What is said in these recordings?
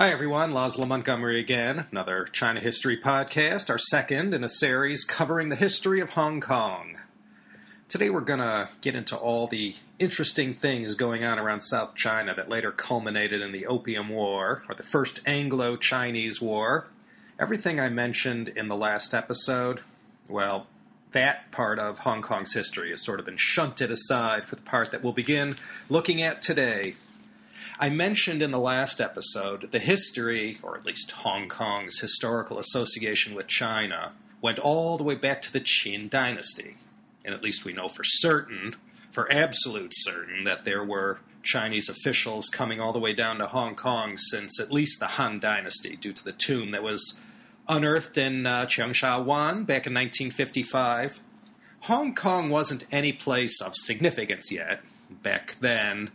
Hi everyone, Laszlo Montgomery again, another China History Podcast, our second in a series covering the history of Hong Kong. Today we're going to get into all the interesting things going on around South China that later culminated in the Opium War, or the First Anglo-Chinese War. Everything I mentioned in the last episode, well, that part of Hong Kong's history has sort of been shunted aside for the part that we'll begin looking at today. I mentioned in the last episode the history, or at least Hong Kong's historical association with China, went all the way back to the Qin Dynasty. And at least we know for certain, for absolute certain, that there were Chinese officials coming all the way down to Hong Kong since at least the Han Dynasty, due to the tomb that was unearthed in Cheung Sha Wan back in 1955. Hong Kong wasn't any place of significance yet back then.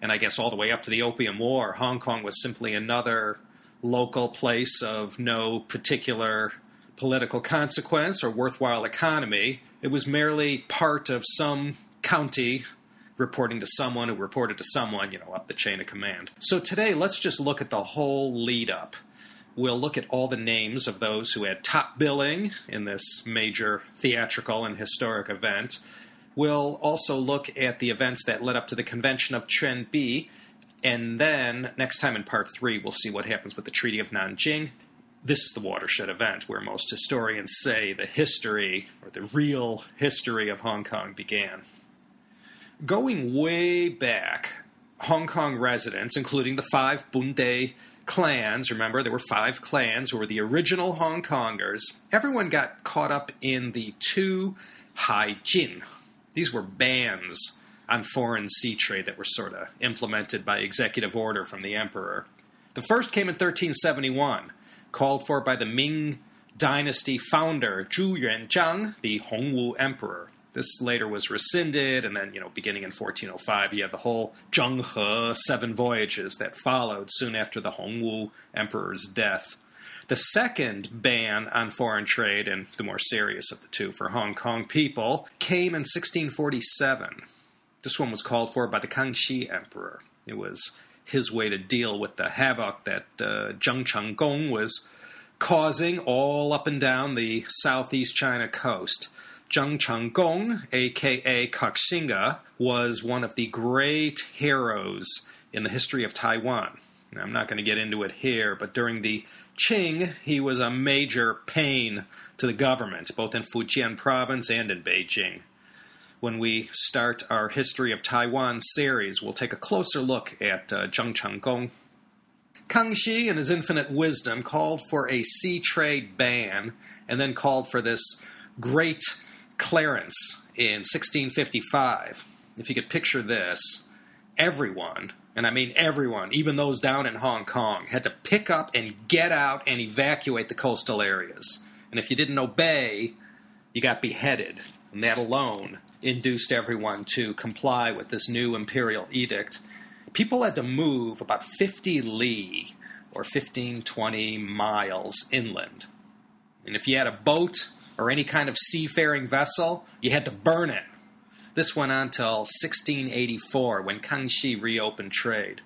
And I guess all the way up to the Opium War, Hong Kong was simply another local place of no particular political consequence or worthwhile economy. It was merely part of some county reporting to someone who reported to someone, up the chain of command. So today, let's just look at the whole lead-up. We'll look at all the names of those who had top billing in this major theatrical and historic event. We'll also look at the events that led up to the Convention of Chuenpi, and then next time in Part 3 we'll see what happens with the Treaty of Nanking. This is the watershed event where most historians say the history, or the real history of Hong Kong began. Going way back, Hong Kong residents, including the five Bunde clans, remember there were five clans who were the original Hong Kongers, everyone got caught up in the two Hai Jin. These were bans on foreign sea trade that were sort of implemented by executive order from the emperor. The first came in 1371, called for by the Ming Dynasty founder, Zhu Yuanzhang, the Hongwu Emperor. This later was rescinded, and then, beginning in 1405, you had the whole Zheng He 7 voyages that followed soon after the Hongwu Emperor's death. The second ban on foreign trade, and the more serious of the two for Hong Kong people, came in 1647. This one was called for by the Kangxi Emperor. It was his way to deal with the havoc that Zheng Chenggong was causing all up and down the southeast China coast. Zheng Chenggong, a.k.a. Koxinga, was one of the great heroes in the history of Taiwan. Now, I'm not going to get into it here, but during the Qing, he was a major pain to the government, both in Fujian province and in Beijing. When we start our History of Taiwan series, we'll take a closer look at Zheng Chenggong. Kangxi, in his infinite wisdom, called for a sea trade ban and then called for this great clearance in 1655. If you could picture this, everyone, and I mean everyone, even those down in Hong Kong, had to pick up and get out and evacuate the coastal areas. And if you didn't obey, you got beheaded. And that alone induced everyone to comply with this new imperial edict. People had to move about 50 li, or 15, 20 miles inland. And if you had a boat or any kind of seafaring vessel, you had to burn it. This went on till 1684, when Kangxi reopened trade.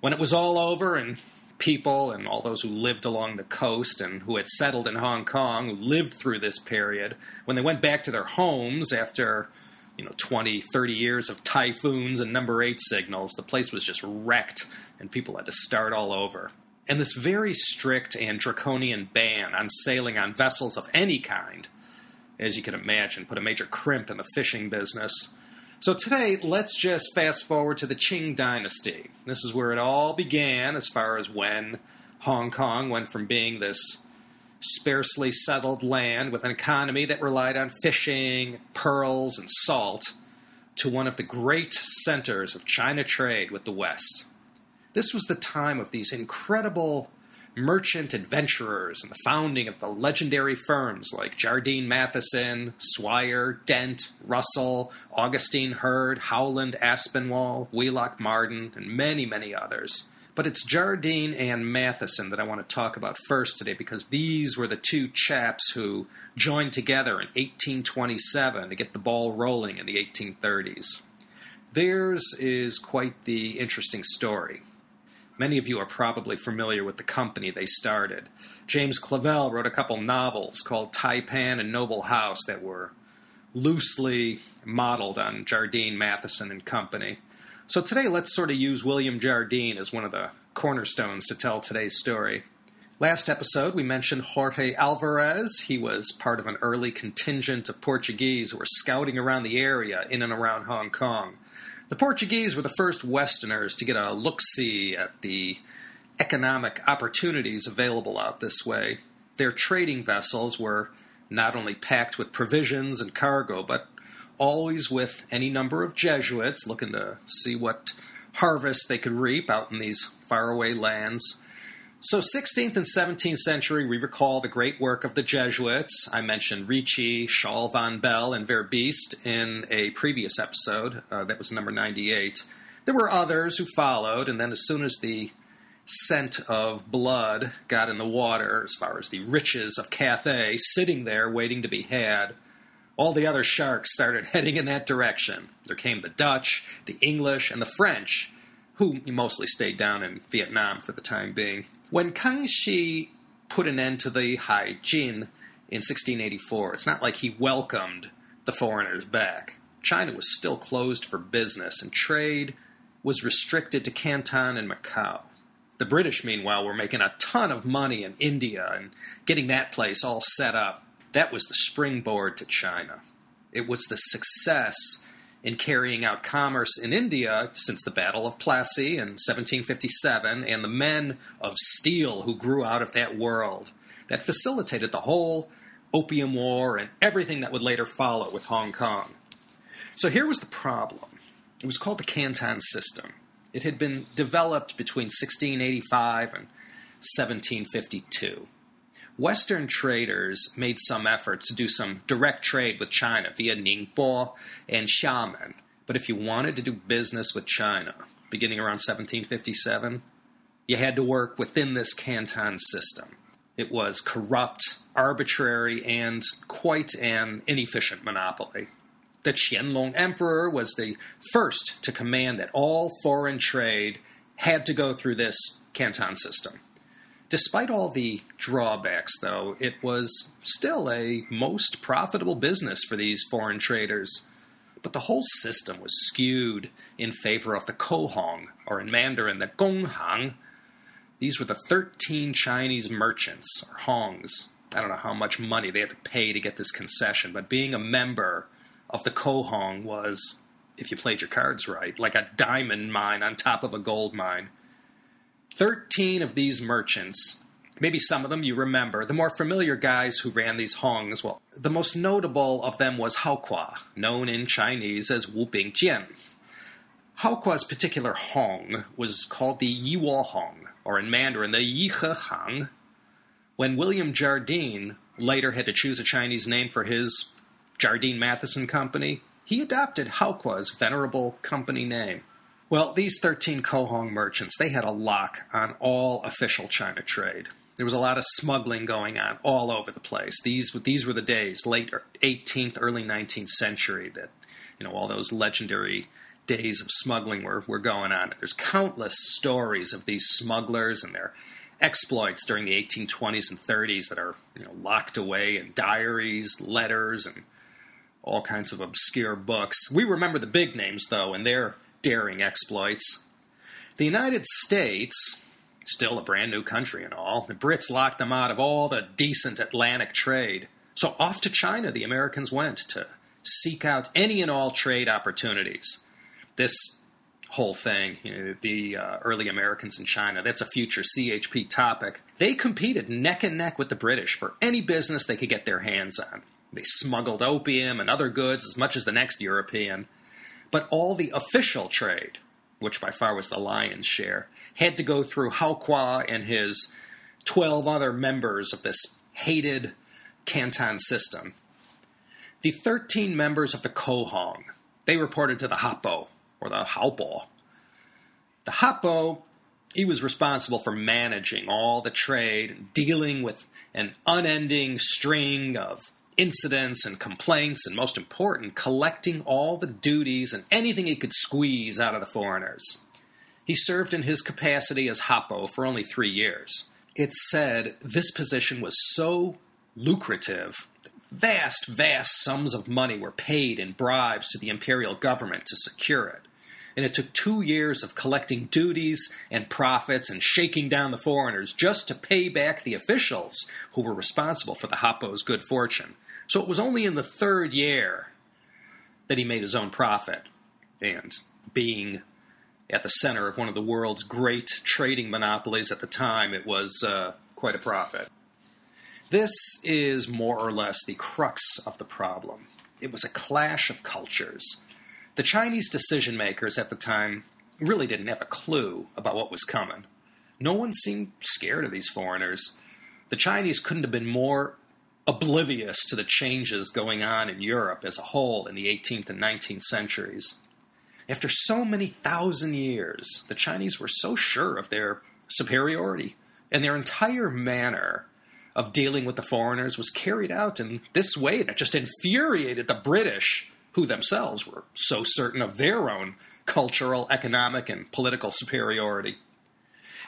When it was all over, and people and all those who lived along the coast and who had settled in Hong Kong, who lived through this period, when they went back to their homes after 20, 30 years of typhoons and number 8 signals, the place was just wrecked, and people had to start all over. And this very strict and draconian ban on sailing on vessels of any kind, as you can imagine, put a major crimp in the fishing business. So today, let's just fast forward to the Qing Dynasty. This is where it all began, as far as when Hong Kong went from being this sparsely settled land with an economy that relied on fishing, pearls, and salt, to one of the great centers of China trade with the West. This was the time of these incredible merchant adventurers and the founding of the legendary firms like Jardine Matheson, Swire, Dent, Russell, Augustine Hurd, Howland Aspinwall, Wheelock Marden, and many, many others. But it's Jardine and Matheson that I want to talk about first today, because these were the two chaps who joined together in 1827 to get the ball rolling in the 1830s. Theirs is quite the interesting story. Many of you are probably familiar with the company they started. James Clavell wrote a couple novels called Taipan and Noble House that were loosely modeled on Jardine, Matheson, and company. So today let's sort of use William Jardine as one of the cornerstones to tell today's story. Last episode, we mentioned Jorge Alvarez. He was part of an early contingent of Portuguese who were scouting around the area in and around Hong Kong. The Portuguese were the first Westerners to get a look-see at the economic opportunities available out this way. Their trading vessels were not only packed with provisions and cargo, but always with any number of Jesuits looking to see what harvest they could reap out in these faraway lands. So 16th and 17th century, we recall the great work of the Jesuits. I mentioned Ricci, Charles van Bell, and Verbiest in a previous episode. That was number 98. There were others who followed, and then as soon as the scent of blood got in the water, as far as the riches of Cathay sitting there waiting to be had, all the other sharks started heading in that direction. There came the Dutch, the English, and the French, who mostly stayed down in Vietnam for the time being. When Kangxi put an end to the Hai Jin in 1684, it's not like he welcomed the foreigners back. China was still closed for business, and trade was restricted to Canton and Macau. The British, meanwhile, were making a ton of money in India and getting that place all set up. That was the springboard to China. It was the success in carrying out commerce in India since the Battle of Plassey in 1757 and the men of steel who grew out of that world that facilitated the whole Opium War and everything that would later follow with Hong Kong. So here was the problem. It was called the Canton system. It had been developed between 1685 and 1752. Western traders made some efforts to do some direct trade with China via Ningbo and Xiamen. But if you wanted to do business with China, beginning around 1757, you had to work within this Canton system. It was corrupt, arbitrary, and quite an inefficient monopoly. The Qianlong Emperor was the first to command that all foreign trade had to go through this Canton system. Despite all the drawbacks, though, it was still a most profitable business for these foreign traders. But the whole system was skewed in favor of the Kohong, or in Mandarin, the Konghang. These were the 13 Chinese merchants, or Hongs. I don't know how much money they had to pay to get this concession, but being a member of the Kohong was, if you played your cards right, like a diamond mine on top of a gold mine. 13 of these merchants, maybe some of them you remember, the more familiar guys who ran these hongs, well, the most notable of them was Haokua, known in Chinese as Wu Bingjian. Haokua's particular hong was called the Yiwo Hong, or in Mandarin, the Yihe Hang. When William Jardine later had to choose a Chinese name for his Jardine Matheson company, he adopted Haokua's venerable company name. Well, these 13 Kohong merchants, they had a lock on all official China trade. There was a lot of smuggling going on all over the place. These were the days, late 18th, early 19th century, that all those legendary days of smuggling were going on. And there's countless stories of these smugglers and their exploits during the 1820s and 30s that are locked away in diaries, letters, and all kinds of obscure books. We remember the big names, though, and their daring exploits. The United States, still a brand new country and all, the Brits locked them out of all the decent Atlantic trade. So off to China the Americans went to seek out any and all trade opportunities. This whole thing, the early Americans in China, that's a future CHP topic. They competed neck and neck with the British for any business they could get their hands on. They smuggled opium and other goods as much as the next European. But all the official trade, which by far was the lion's share, had to go through Haokua and his 12 other members of this hated Canton system. The 13 members of the Kohong, they reported to the Hapo, or the Haopo. The Hapo, he was responsible for managing all the trade, dealing with an unending string of incidents and complaints, and most important, collecting all the duties and anything he could squeeze out of the foreigners. He served in his capacity as Hapo for only 3 years. It's said this position was so lucrative, vast sums of money were paid in bribes to the imperial government to secure it. And it took 2 years of collecting duties and profits and shaking down the foreigners just to pay back the officials who were responsible for the Hapo's good fortune. So it was only in the third year that he made his own profit. And being at the center of one of the world's great trading monopolies at the time, it was quite a profit. This is more or less the crux of the problem. It was a clash of cultures. The Chinese decision-makers at the time really didn't have a clue about what was coming. No one seemed scared of these foreigners. The Chinese couldn't have been more oblivious to the changes going on in Europe as a whole in the 18th and 19th centuries. After so many thousand years, the Chinese were so sure of their superiority, and their entire manner of dealing with the foreigners was carried out in this way that just infuriated the British, who themselves were so certain of their own cultural, economic, and political superiority.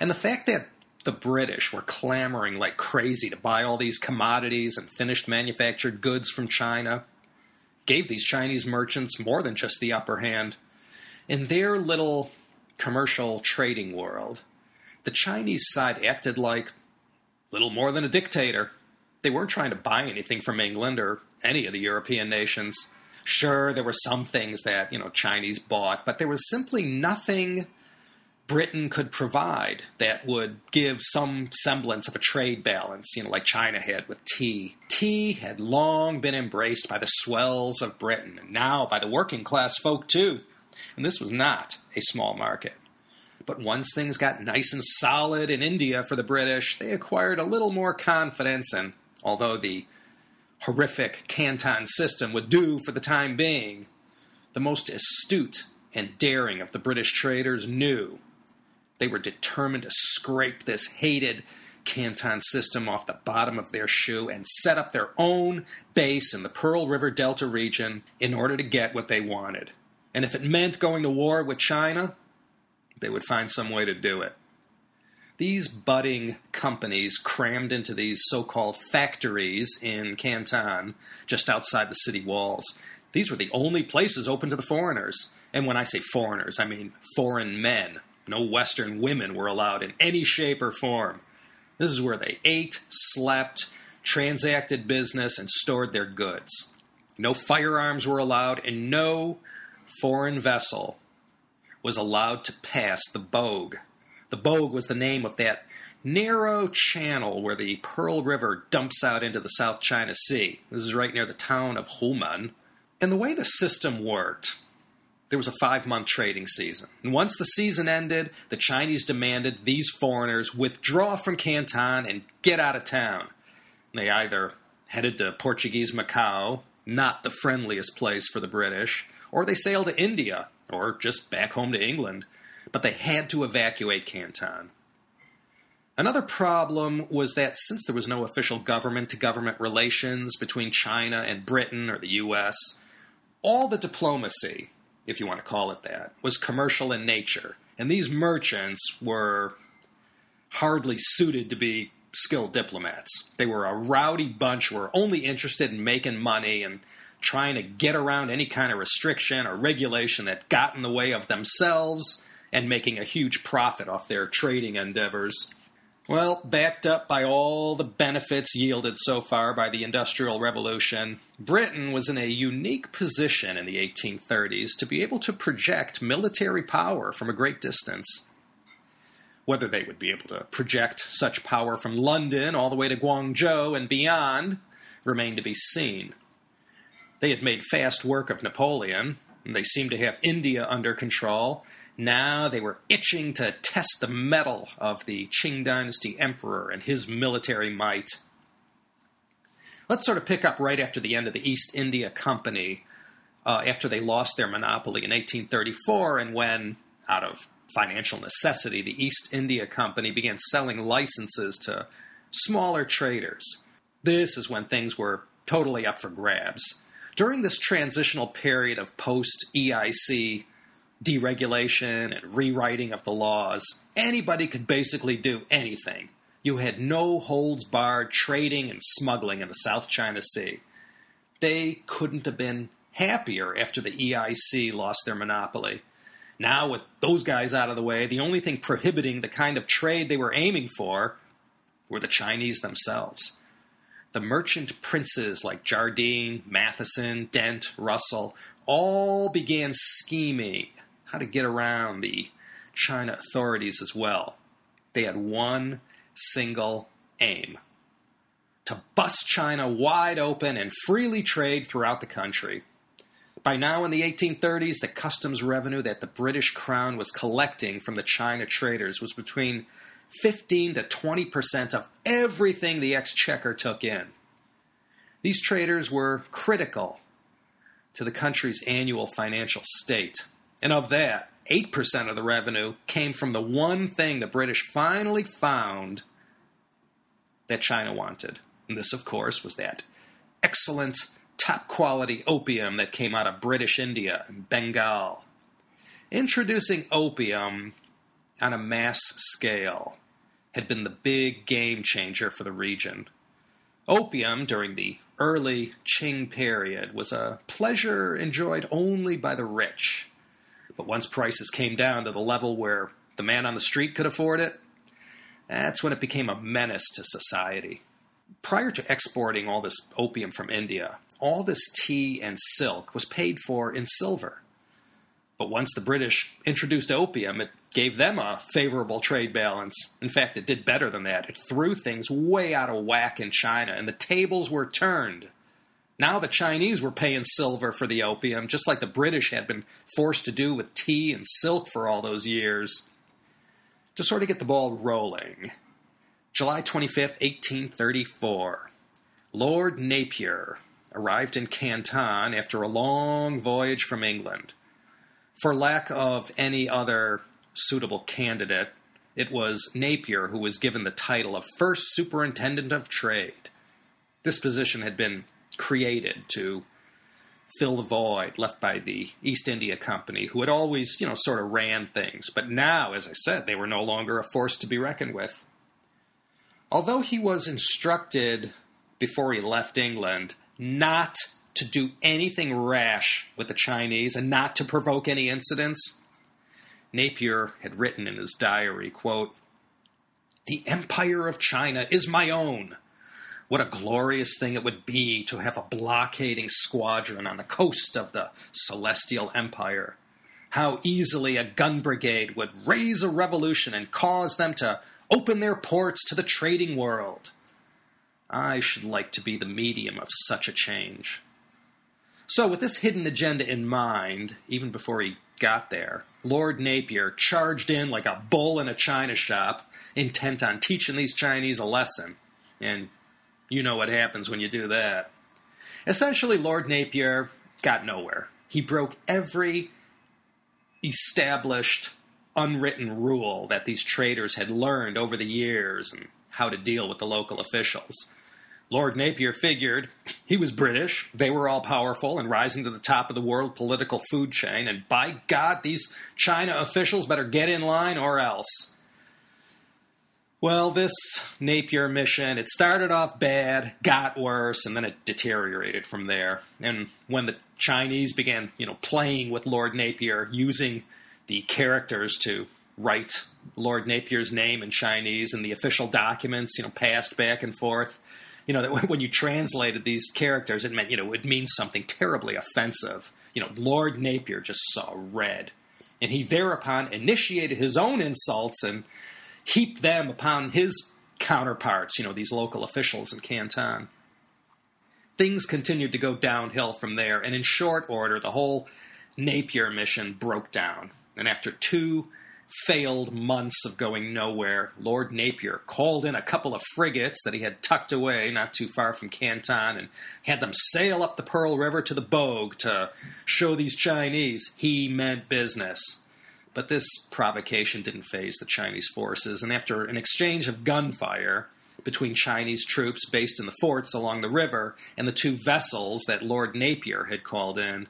And the fact that the British were clamoring like crazy to buy all these commodities and finished manufactured goods from China gave these Chinese merchants more than just the upper hand. In their little commercial trading world, the Chinese side acted like little more than a dictator. They weren't trying to buy anything from England or any of the European nations. Sure, there were some things that, Chinese bought, but there was simply nothing Britain could provide that would give some semblance of a trade balance, like China had with tea. Tea had long been embraced by the swells of Britain, and now by the working class folk too. And this was not a small market. But once things got nice and solid in India for the British, they acquired a little more confidence, and although the horrific Canton system would do for the time being, the most astute and daring of the British traders knew they were determined to scrape this hated Canton system off the bottom of their shoe and set up their own base in the Pearl River Delta region in order to get what they wanted. And if it meant going to war with China, they would find some way to do it. These budding companies crammed into these so-called factories in Canton, just outside the city walls. These were the only places open to the foreigners. And when I say foreigners, I mean foreign men. No Western women were allowed in any shape or form. This is where they ate, slept, transacted business, and stored their goods. No firearms were allowed, and no foreign vessel was allowed to pass the Bogue. The Bogue was the name of that narrow channel where the Pearl River dumps out into the South China Sea. This is right near the town of Humen. And the way the system worked, there was a 5-month trading season. And once the season ended, the Chinese demanded these foreigners withdraw from Canton and get out of town. And they either headed to Portuguese Macau, not the friendliest place for the British, or they sailed to India, or just back home to England. But they had to evacuate Canton. Another problem was that since there was no official government-to-government relations between China and Britain or the U.S., all the diplomacy, if you want to call it that, was commercial in nature, and these merchants were hardly suited to be skilled diplomats. They were a rowdy bunch who were only interested in making money and trying to get around any kind of restriction or regulation that got in the way of themselves and making a huge profit off their trading endeavors. Well, backed up by all the benefits yielded so far by the Industrial Revolution, Britain was in a unique position in the 1830s to be able to project military power from a great distance. Whether they would be able to project such power from London all the way to Guangzhou and beyond remained to be seen. They had made fast work of Napoleon, and they seemed to have India under control. Now they were itching to test the mettle of the Qing Dynasty emperor and his military might. Let's sort of pick up right after the end of the East India Company, after they lost their monopoly in 1834, and when, out of financial necessity, the East India Company began selling licenses to smaller traders. This is when things were totally up for grabs. During this transitional period of post-EIC deregulation and rewriting of the laws. Anybody could basically do anything. You had no holds barred trading and smuggling in the South China Sea. They couldn't have been happier after the EIC lost their monopoly. Now, with those guys out of the way, the only thing prohibiting the kind of trade they were aiming for were the Chinese themselves. The merchant princes like Jardine, Matheson, Dent, Russell, all began scheming how to get around the China authorities as well. They had one single aim: to bust China wide open and freely trade throughout the country. By now in the 1830s, the customs revenue that the British Crown was collecting from the China traders was between 15% to 20% of everything the exchequer took in. These traders were critical to the country's annual financial state. And of that, 8% of the revenue came from the one thing the British finally found that China wanted. And this, of course, was that excellent, top-quality opium that came out of British India and Bengal. Introducing opium on a mass scale had been the big game-changer for the region. Opium, during the early Qing period, was a pleasure enjoyed only by the rich. But once prices came down to the level where the man on the street could afford it, that's when it became a menace to society. Prior to exporting all this opium from India, all this tea and silk was paid for in silver. But once the British introduced opium, it gave them a favorable trade balance. In fact, it did better than that. It threw things way out of whack in China, and the tables were turned. Now the Chinese were paying silver for the opium, just like the British had been forced to do with tea and silk for all those years. To sort of get the ball rolling, July 25th, 1834, Lord Napier arrived in Canton after a long voyage from England. For lack of any other suitable candidate, it was Napier who was given the title of First Superintendent of Trade. This position had been created to fill the void left by the East India Company, who had always, sort of ran things. But now, as I said, they were no longer a force to be reckoned with. Although he was instructed before he left England not to do anything rash with the Chinese and not to provoke any incidents, Napier had written in his diary, quote, "The Empire of China is my own. What a glorious thing it would be to have a blockading squadron on the coast of the Celestial Empire. How easily a gun brigade would raise a revolution and cause them to open their ports to the trading world. I should like to be the medium of such a change." So with this hidden agenda in mind, even before he got there, Lord Napier charged in like a bull in a china shop, intent on teaching these Chinese a lesson. And you know what happens when you do that. Essentially, Lord Napier got nowhere. He broke every established, unwritten rule that these traders had learned over the years and how to deal with the local officials. Lord Napier figured he was British, they were all powerful and rising to the top of the world political food chain, and by God, these China officials better get in line or else. Well, this Napier mission, it started off bad, got worse, and then it deteriorated from there. And when the Chinese began, playing with Lord Napier, using the characters to write Lord Napier's name in Chinese and the official documents, passed back and forth, that when you translated these characters, it meant, it means something terribly offensive. Lord Napier just saw red. And he thereupon initiated his own insults and heaped them upon his counterparts, these local officials in Canton. Things continued to go downhill from there, and in short order, the whole Napier mission broke down. And after 2 failed months of going nowhere, Lord Napier called in a couple of frigates that he had tucked away not too far from Canton and had them sail up the Pearl River to the Bogue to show these Chinese he meant business. But this provocation didn't faze the Chinese forces, and after an exchange of gunfire between Chinese troops based in the forts along the river and the 2 vessels that Lord Napier had called in,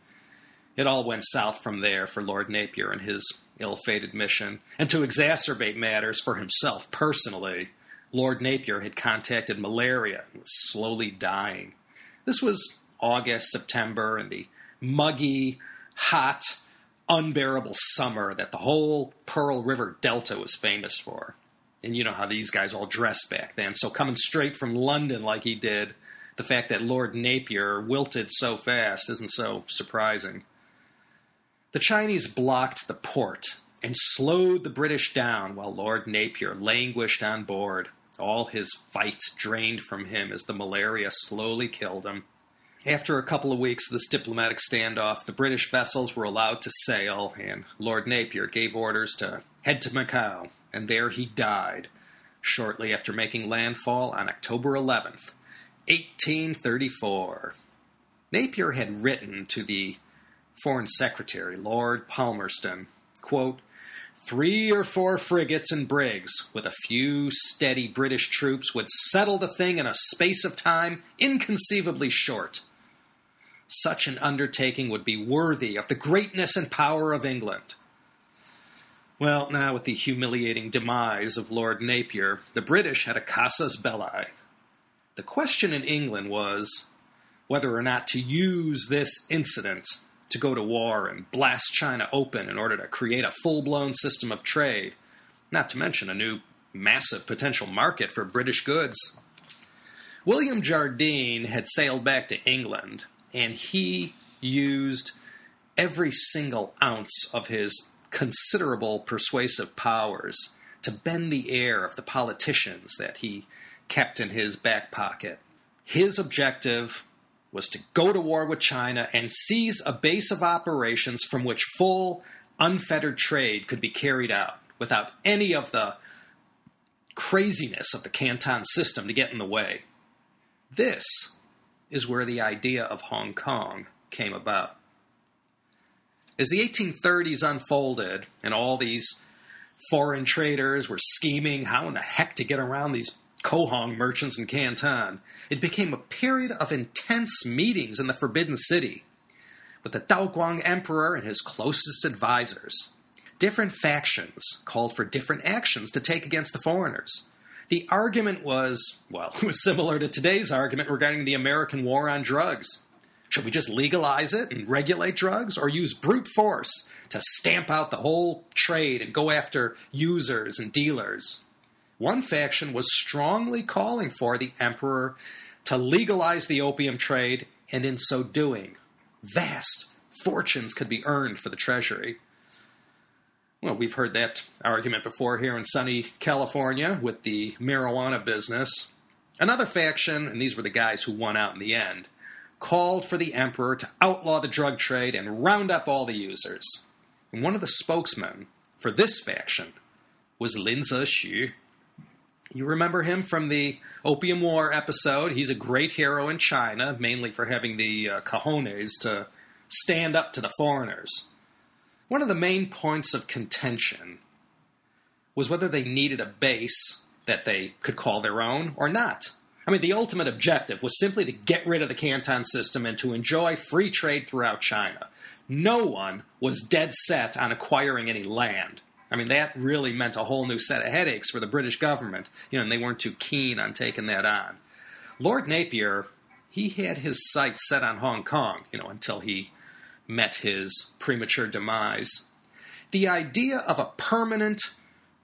It all went south from there for Lord Napier and his ill-fated mission, and to exacerbate matters for himself personally, Lord Napier had contracted malaria and was slowly dying. This was August, September, and the muggy, hot, unbearable summer that the whole Pearl River Delta was famous for. And you know how these guys all dressed back then, so coming straight from London like he did, the fact that Lord Napier wilted so fast isn't so surprising. The Chinese blocked the port and slowed the British down while Lord Napier languished on board. All his fight drained from him as the malaria slowly killed him. After a couple of weeks of this diplomatic standoff, the British vessels were allowed to sail, and Lord Napier gave orders to head to Macau, and there he died, shortly after making landfall on October 11th, 1834. Napier had written to the Foreign Secretary, Lord Palmerston, quote, 3 or 4 frigates and brigs with a few steady British troops would settle the thing in a space of time inconceivably short. Such an undertaking would be worthy of the greatness and power of England. Well, now with the humiliating demise of Lord Napier, the British had a casus belli. The question in England was whether or not to use this incident to go to war and blast China open in order to create a full-blown system of trade, not to mention a new massive potential market for British goods. William Jardine had sailed back to England, and he used every single ounce of his considerable persuasive powers to bend the ear of the politicians that he kept in his back pocket. His objective was to go to war with China and seize a base of operations from which full, unfettered trade could be carried out without any of the craziness of the Canton system to get in the way. This is where the idea of Hong Kong came about. As the 1830s unfolded and all these foreign traders were scheming how in the heck to get around these Kohong merchants in Canton, it became a period of intense meetings in the Forbidden City with the Daoguang Emperor and his closest advisors. Different factions called for different actions to take against the foreigners. The argument was, well, it was similar to today's argument regarding the American war on drugs. Should we just legalize it and regulate drugs, or use brute force to stamp out the whole trade and go after users and dealers? One faction was strongly calling for the emperor to legalize the opium trade, and in so doing, vast fortunes could be earned for the treasury. Well, we've heard that argument before here in sunny California with the marijuana business. Another faction, and these were the guys who won out in the end, called for the emperor to outlaw the drug trade and round up all the users. And one of the spokesmen for this faction was Lin Zexu. You remember him from the Opium War episode. He's a great hero in China, mainly for having the cojones to stand up to the foreigners. One of the main points of contention was whether they needed a base that they could call their own or not. I mean, the ultimate objective was simply to get rid of the Canton system and to enjoy free trade throughout China. No one was dead set on acquiring any land. I mean, that really meant a whole new set of headaches for the British government, and they weren't too keen on taking that on. Lord Napier, he had his sights set on Hong Kong, until he met his premature demise. The idea of a permanent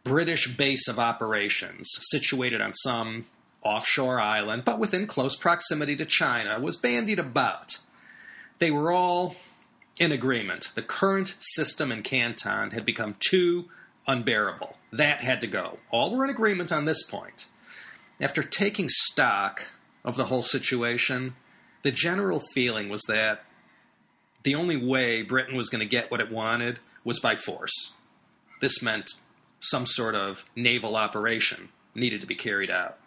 British base of operations situated on some offshore island, but within close proximity to China, was bandied about. They were all in agreement. The current system in Canton had become too unbearable. That had to go. All were in agreement on this point. After taking stock of the whole situation, the general feeling was that the only way Britain was going to get what it wanted was by force. This meant some sort of naval operation needed to be carried out.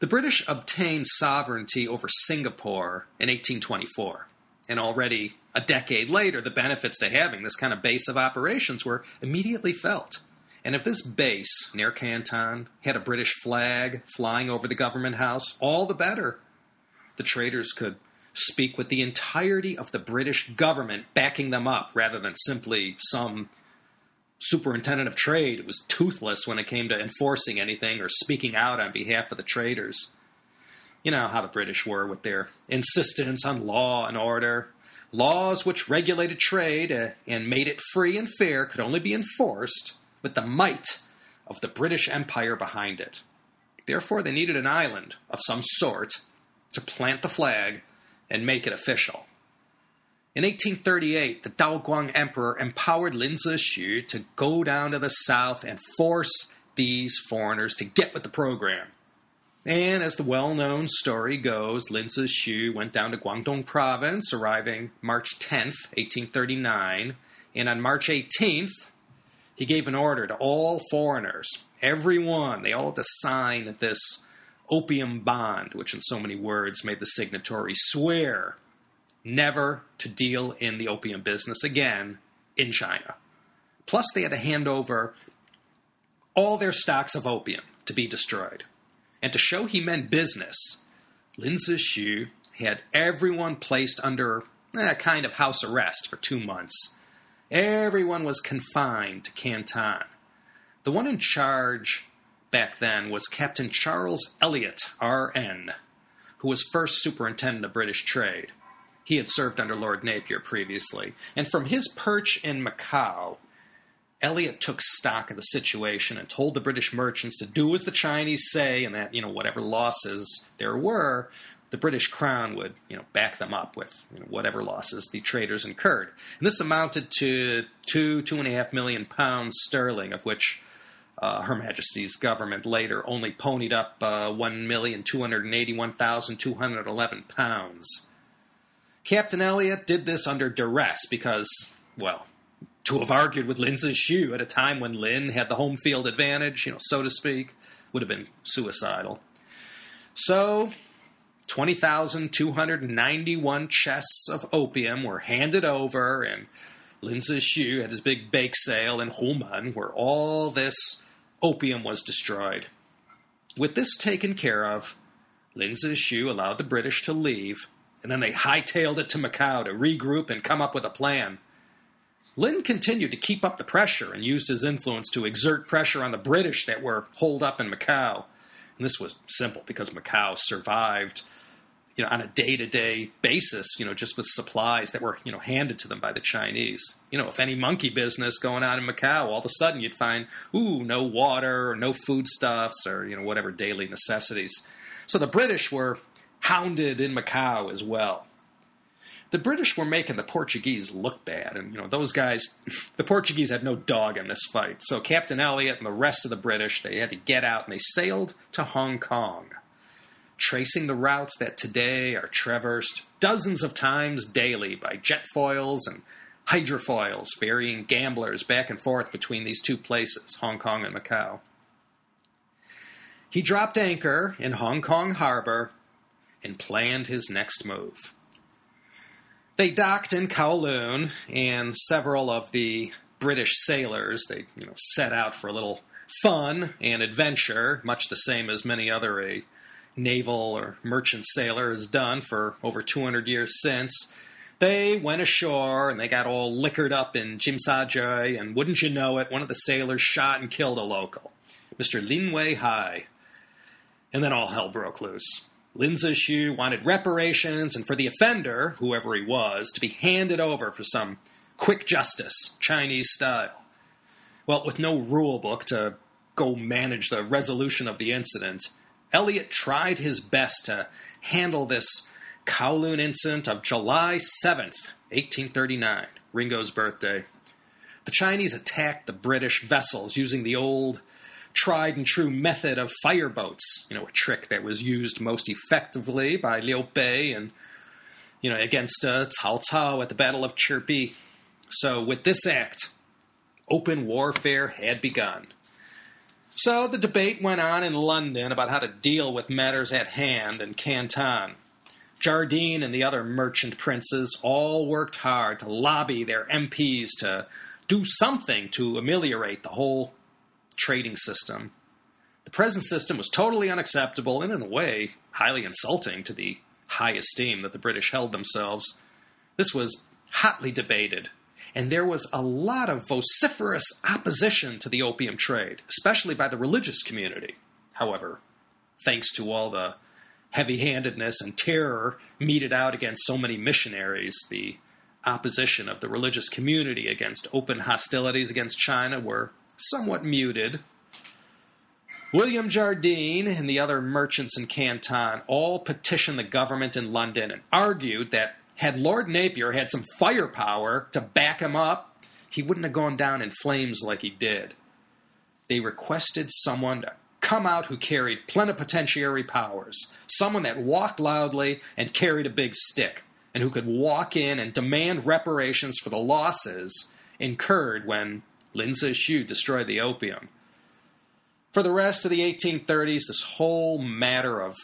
The British obtained sovereignty over Singapore in 1824, and already a decade later, the benefits to having this kind of base of operations were immediately felt. And if this base near Canton had a British flag flying over the government house, all the better. The traders could speak with the entirety of the British government backing them up rather than simply some superintendent of trade. It was toothless when it came to enforcing anything or speaking out on behalf of the traders. You know how the British were with their insistence on law and order. Laws which regulated trade and made it free and fair could only be enforced with the might of the British Empire behind it. Therefore, they needed an island of some sort to plant the flag and make it official. In 1838, the Daoguang Emperor empowered Lin Zexu to go down to the south and force these foreigners to get with the program. And as the well-known story goes, Lin Zexu went down to Guangdong province, arriving March 10th, 1839, and on March 18th, he gave an order to all foreigners, everyone, they all had to sign this opium bond, which in so many words made the signatory swear never to deal in the opium business again in China. Plus, they had to hand over all their stocks of opium to be destroyed. And to show he meant business, Lin Zexu had everyone placed under a kind of house arrest for 2 months. Everyone was confined to Canton. The one in charge back then was Captain Charles Elliot, R.N., who was first superintendent of British trade. He had served under Lord Napier previously. And from his perch in Macau, Elliot took stock of the situation and told the British merchants to do as the Chinese say, and that, whatever losses there were, the British crown would, back them up with whatever losses the traders incurred. And this amounted to £2.5 million, of which Her Majesty's government later only ponied up £1,281,211. Captain Elliot did this under duress because, well, to have argued with Lin Zexu at a time when Lin had the home field advantage, so to speak, would have been suicidal. So 20,291 chests of opium were handed over, and Lin Zexu had his big bake sale in Humen, where all this opium was destroyed. With this taken care of, Lin Zexu allowed the British to leave, and then they hightailed it to Macau to regroup and come up with a plan. Lin continued to keep up the pressure and used his influence to exert pressure on the British that were holed up in Macau. And this was simple because Macau survived, on a day-to-day basis, just with supplies that were, handed to them by the Chinese. If any monkey business going on in Macau, all of a sudden you'd find, no water or no foodstuffs or, whatever daily necessities. So the British were hounded in Macau as well. The British were making the Portuguese look bad, and, the Portuguese had no dog in this fight. So Captain Elliot and the rest of the British, they had to get out, and they sailed to Hong Kong, tracing the routes that today are traversed dozens of times daily by jetfoils and hydrofoils, ferrying gamblers back and forth between these two places, Hong Kong and Macau. He dropped anchor in Hong Kong harbor and planned his next move. They docked in Kowloon, and several of the British sailors, they set out for a little fun and adventure, much the same as many other a naval or merchant sailor has done for over 200 years since. They went ashore, and they got all liquored up in Jimsajay, and wouldn't you know it, one of the sailors shot and killed a local, Mr. Lin Wei-hai. And then all hell broke loose. Lin Zexu wanted reparations and for the offender, whoever he was, to be handed over for some quick justice, Chinese style. Well, with no rule book to go manage the resolution of the incident, Elliot tried his best to handle this Kowloon incident of July 7th, 1839, Ringo's birthday. The Chinese attacked the British vessels using the old tried and true method of fireboats, a trick that was used most effectively by Liu Bei and, against Cao Cao at the Battle of Chirpi. So with this act, open warfare had begun. So the debate went on in London about how to deal with matters at hand in Canton. Jardine and the other merchant princes all worked hard to lobby their MPs to do something to ameliorate the whole trading system. The present system was totally unacceptable and, in a way, highly insulting to the high esteem that the British held themselves. This was hotly debated, and there was a lot of vociferous opposition to the opium trade, especially by the religious community. However, thanks to all the heavy-handedness and terror meted out against so many missionaries, the opposition of the religious community against open hostilities against China were somewhat muted. William Jardine and the other merchants in Canton all petitioned the government in London and argued that had Lord Napier had some firepower to back him up, he wouldn't have gone down in flames like he did. They requested someone to come out who carried plenipotentiary powers, someone that walked loudly and carried a big stick, and who could walk in and demand reparations for the losses incurred when Lin Zexu destroyed the opium. For the rest of the 1830s, this whole matter of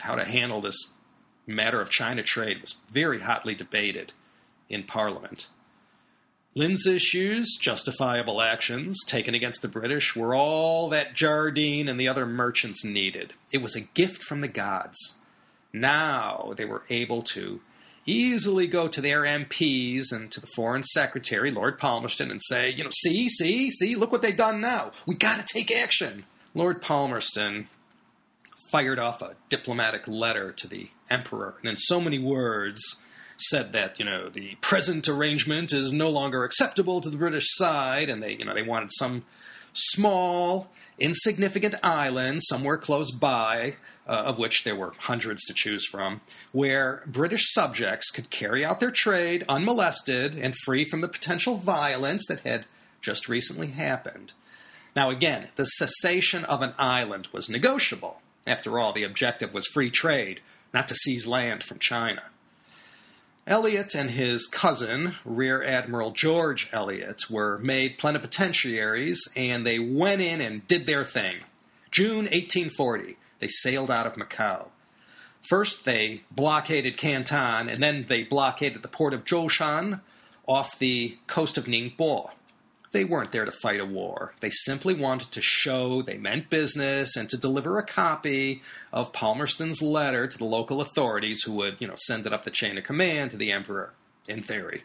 how to handle this matter of China trade was very hotly debated in Parliament. Lin Zexu's justifiable actions taken against the British were all that Jardine and the other merchants needed. It was a gift from the gods. Now they were able to easily go to their MPs and to the Foreign Secretary, Lord Palmerston, and say, you know, see, look what they've done now. We got to take action. Lord Palmerston fired off a diplomatic letter to the Emperor, and in so many words said that, you know, the present arrangement is no longer acceptable to the British side, and they wanted some small, insignificant island somewhere close by, of which there were hundreds to choose from, where British subjects could carry out their trade unmolested and free from the potential violence that had just recently happened. Now again, the cessation of an island was negotiable. After all, the objective was free trade, not to seize land from China. Elliot and his cousin, Rear Admiral George Elliot, were made plenipotentiaries, and they went in and did their thing. June 1840. They sailed out of Macau. First, they blockaded Canton, and then they blockaded the port of Zhoushan off the coast of Ningbo. They weren't there to fight a war. They simply wanted to show they meant business and to deliver a copy of Palmerston's letter to the local authorities who would, send it up the chain of command to the emperor, in theory.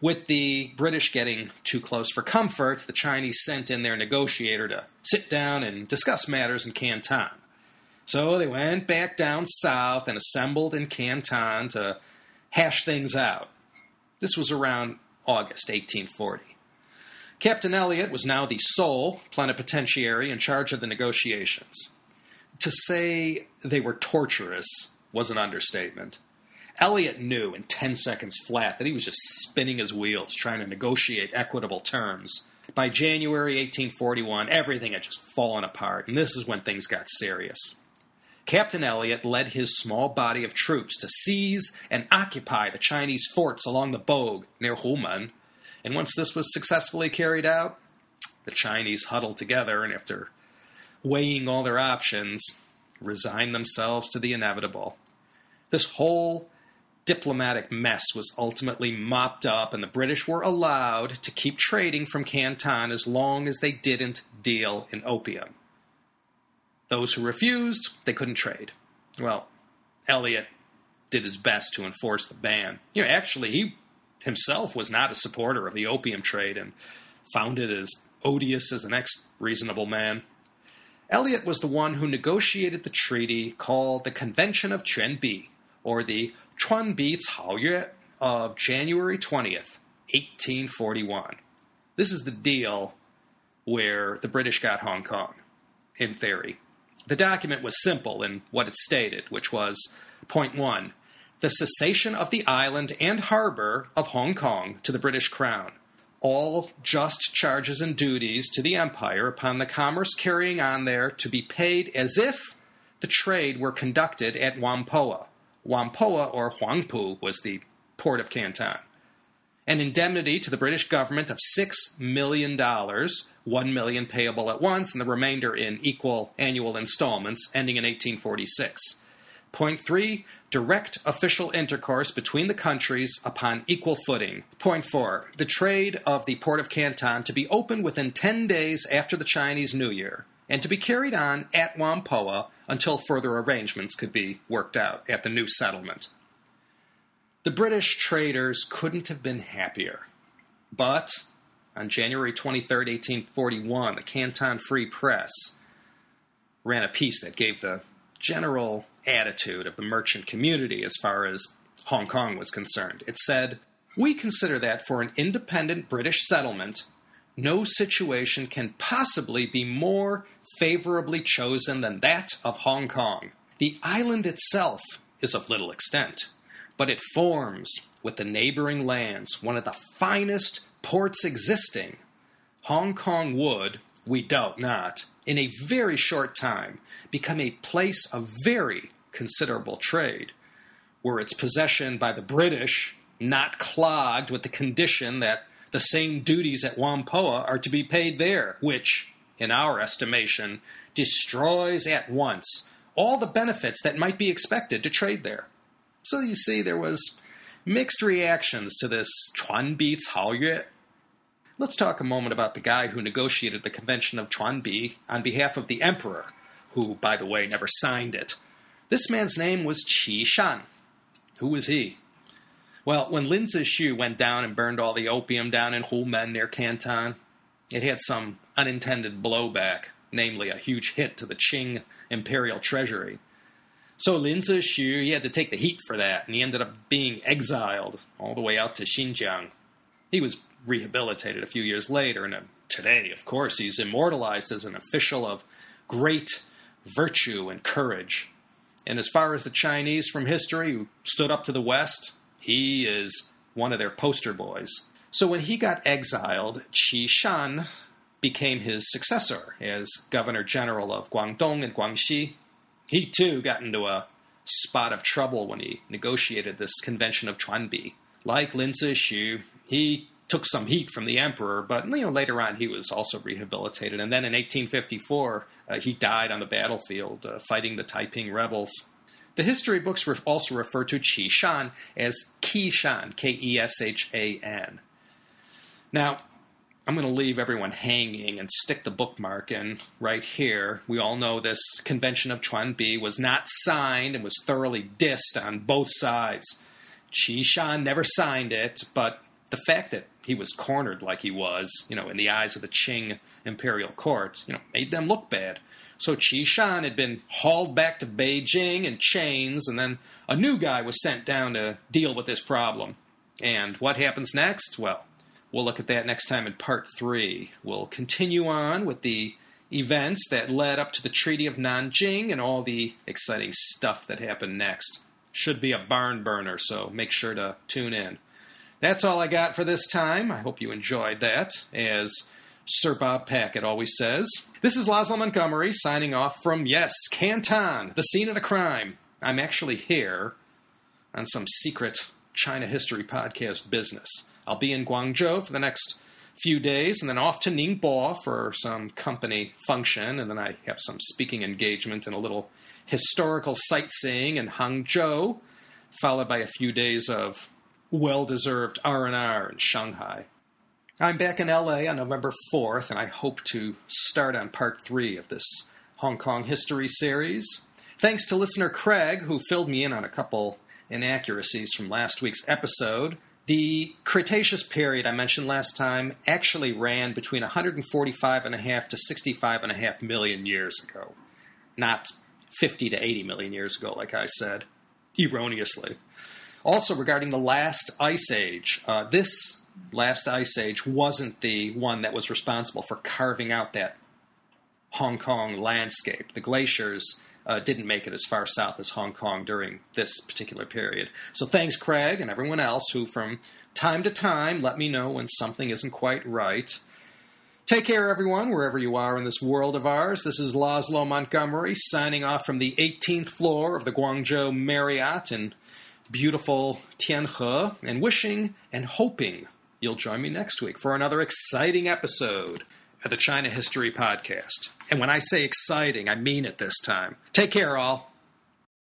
With the British getting too close for comfort, the Chinese sent in their negotiator to sit down and discuss matters in Canton. So they went back down south and assembled in Canton to hash things out. This was around August 1840. Captain Elliot was now the sole plenipotentiary in charge of the negotiations. To say they were torturous was an understatement. Elliot knew in 10 seconds flat that he was just spinning his wheels trying to negotiate equitable terms. By January 1841, everything had just fallen apart, and this is when things got serious. Captain Elliot led his small body of troops to seize and occupy the Chinese forts along the Bogue near Humen, and once this was successfully carried out, the Chinese huddled together and, after weighing all their options, resigned themselves to the inevitable. This whole diplomatic mess was ultimately mopped up, and the British were allowed to keep trading from Canton as long as they didn't deal in opium. Those who refused, they couldn't trade. Well, Elliot did his best to enforce the ban. Actually, he himself was not a supporter of the opium trade and found it as odious as the next reasonable man. Elliot was the one who negotiated the treaty called the Convention of Chuenpi, or the Chuenpi Caoyue of January 20th, 1841. This is the deal where the British got Hong Kong, in theory. The document was simple in what it stated, which was, point one, the cessation of the island and harbor of Hong Kong to the British Crown, all just charges and duties to the Empire upon the commerce carrying on there to be paid as if the trade were conducted at Whampoa. Whampoa, or Huangpu, was the port of Canton. An indemnity to the British government of $6 million, $1 million payable at once, and the remainder in equal annual installments, ending in 1846. Point three, direct official intercourse between the countries upon equal footing. Point four, the trade of the port of Canton to be open within 10 days after the Chinese New Year, and to be carried on at Whampoa until further arrangements could be worked out at the new settlement. The British traders couldn't have been happier. But on January 23, 1841, the Canton Free Press ran a piece that gave the general attitude of the merchant community as far as Hong Kong was concerned. It said, "We consider that for an independent British settlement, no situation can possibly be more favorably chosen than that of Hong Kong. The island itself is of little extent, but it forms, with the neighboring lands, one of the finest ports existing. Hong Kong would, we doubt not, in a very short time, become a place of very considerable trade, were its possession by the British not clogged with the condition that the same duties at Whampoa are to be paid there, which, in our estimation, destroys at once all the benefits that might be expected to trade there." So you see, there was mixed reactions to this Chuenpi Caoyue. Let's talk a moment about the guy who negotiated the Convention of Chuenpi on behalf of the emperor, who, by the way, never signed it. This man's name was Qishan. Who was he? Well, when Lin Zexu went down and burned all the opium down in Humen near Canton, it had some unintended blowback, namely a huge hit to the Qing imperial treasury. So Lin Zexu, he had to take the heat for that, and he ended up being exiled all the way out to Xinjiang. He was rehabilitated a few years later, and today, of course, he's immortalized as an official of great virtue and courage. And as far as the Chinese from history who stood up to the West, he is one of their poster boys. So when he got exiled, Qishan became his successor as governor general of Guangdong and Guangxi. He, too, got into a spot of trouble when he negotiated this Convention of Chuenpi. Like Lin Zexu, he took some heat from the emperor, but later on he was also rehabilitated. And then in 1854, he died on the battlefield fighting the Taiping rebels. The history books also refer to Qishan as Qishan, K-E-S-H-A-N. Now, I'm going to leave everyone hanging and stick the bookmark in right here. We all know this Convention of Chuenpi was not signed and was thoroughly dissed on both sides. Qishan never signed it, but the fact that he was cornered like he was, in the eyes of the Qing imperial court, made them look bad. So Qishan had been hauled back to Beijing in chains, and then a new guy was sent down to deal with this problem. And what happens next? Well, we'll look at that next time in Part 3. We'll continue on with the events that led up to the Treaty of Nanking and all the exciting stuff that happened next. Should be a barn burner, so make sure to tune in. That's all I got for this time. I hope you enjoyed that. As Sir Bob Packett always says, this is Laszlo Montgomery signing off from, yes, Canton, the scene of the crime. I'm actually here on some secret China history podcast business. I'll be in Guangzhou for the next few days, and then off to Ningbo for some company function, and then I have some speaking engagement and a little historical sightseeing in Hangzhou, followed by a few days of well-deserved R&R in Shanghai. I'm back in LA on November 4th, and I hope to start on Part 3 of this Hong Kong history series. Thanks to listener Craig, who filled me in on a couple inaccuracies from last week's episode. The Cretaceous period I mentioned last time actually ran between 145.5 to 65.5 million years ago, not 50 to 80 million years ago, like I said, erroneously. Also, regarding the last ice age, this last ice age wasn't the one that was responsible for carving out that Hong Kong landscape. The glaciers didn't make it as far south as Hong Kong during this particular period. So thanks, Craig, and everyone else who from time to time let me know when something isn't quite right. Take care, everyone, wherever you are in this world of ours. This is Laszlo Montgomery signing off from the 18th floor of the Guangzhou Marriott in beautiful Tianhe, and wishing and hoping you'll join me next week for another exciting episode of the China History Podcast. And when I say exciting, I mean it this time. Take care, all.